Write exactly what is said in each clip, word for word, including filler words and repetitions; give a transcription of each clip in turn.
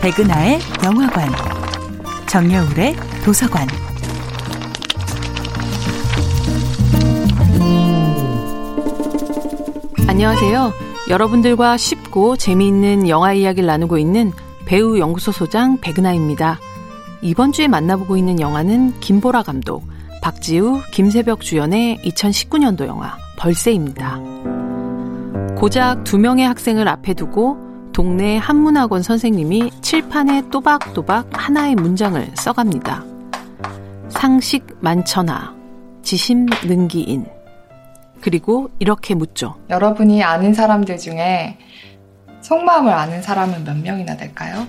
백은하의 영화관, 정여울의 도서관. 안녕하세요. 여러분들과 쉽고 재미있는 영화 이야기를 나누고 있는 배우 연구소 소장 백은하입니다. 이번 주에 만나보고 있는 영화는 김보라 감독, 박지우, 김새벽 주연의 이천십구 년도 영화 벌새입니다. 고작 두 명의 학생을 앞에 두고 동네 한문학원 선생님이 칠판에 또박또박 하나의 문장을 써갑니다. 상식 만천하, 지심 능기인. 그리고 이렇게 묻죠. 여러분이 아는 사람들 중에 속마음을 아는 사람은 몇 명이나 될까요?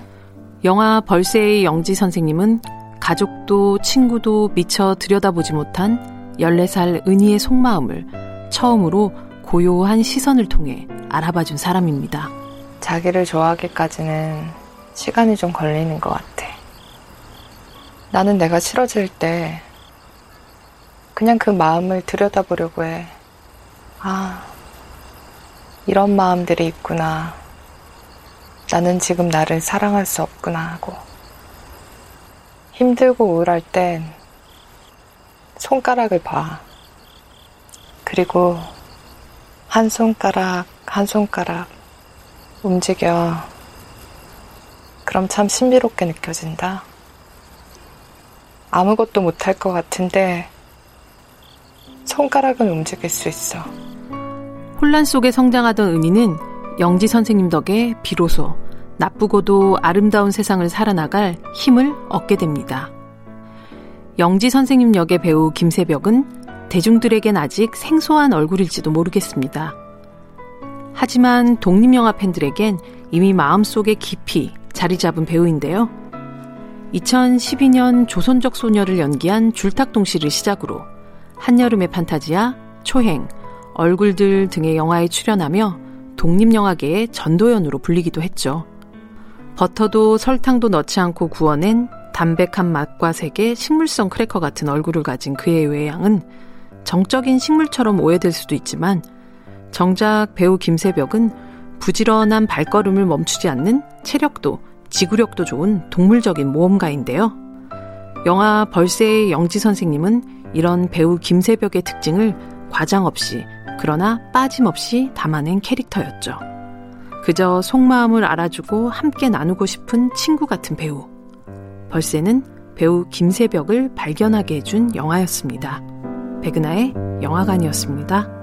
영화 벌새의 영지 선생님은 가족도 친구도 미처 들여다보지 못한 열네 살 은희의 속마음을 처음으로 고요한 시선을 통해 알아봐준 사람입니다. 자기를 좋아하기까지는 시간이 좀 걸리는 것 같아. 나는 내가 싫어질 때 그냥 그 마음을 들여다보려고 해. 아, 이런 마음들이 있구나. 나는 지금 나를 사랑할 수 없구나 하고. 힘들고 우울할 땐 손가락을 봐. 그리고 한 손가락 한 손가락 움직여. 그럼 참 신비롭게 느껴진다. 아무것도 못할 것 같은데 손가락은 움직일 수 있어. 혼란 속에 성장하던 은희는 영지 선생님 덕에 비로소 나쁘고도 아름다운 세상을 살아나갈 힘을 얻게 됩니다. 영지 선생님 역의 배우 김새벽은 대중들에겐 아직 생소한 얼굴일지도 모르겠습니다. 하지만 독립영화 팬들에겐 이미 마음속에 깊이 자리 잡은 배우인데요. 이천십이 년 조선적 소녀를 연기한 줄탁동 씨를 시작으로 한여름의 판타지아, 초행, 얼굴들 등의 영화에 출연하며 독립영화계의 전도연으로 불리기도 했죠. 버터도 설탕도 넣지 않고 구워낸 담백한 맛과 색의 식물성 크래커 같은 얼굴을 가진 그의 외양은 정적인 식물처럼 오해될 수도 있지만 정작 배우 김새벽은 부지런한 발걸음을 멈추지 않는 체력도 지구력도 좋은 동물적인 모험가인데요. 영화 벌새의 영지 선생님은 이런 배우 김새벽의 특징을 과장 없이 그러나 빠짐없이 담아낸 캐릭터였죠. 그저 속마음을 알아주고 함께 나누고 싶은 친구 같은 배우. 벌새는 배우 김새벽을 발견하게 해준 영화였습니다. 백은하의 영화관이었습니다.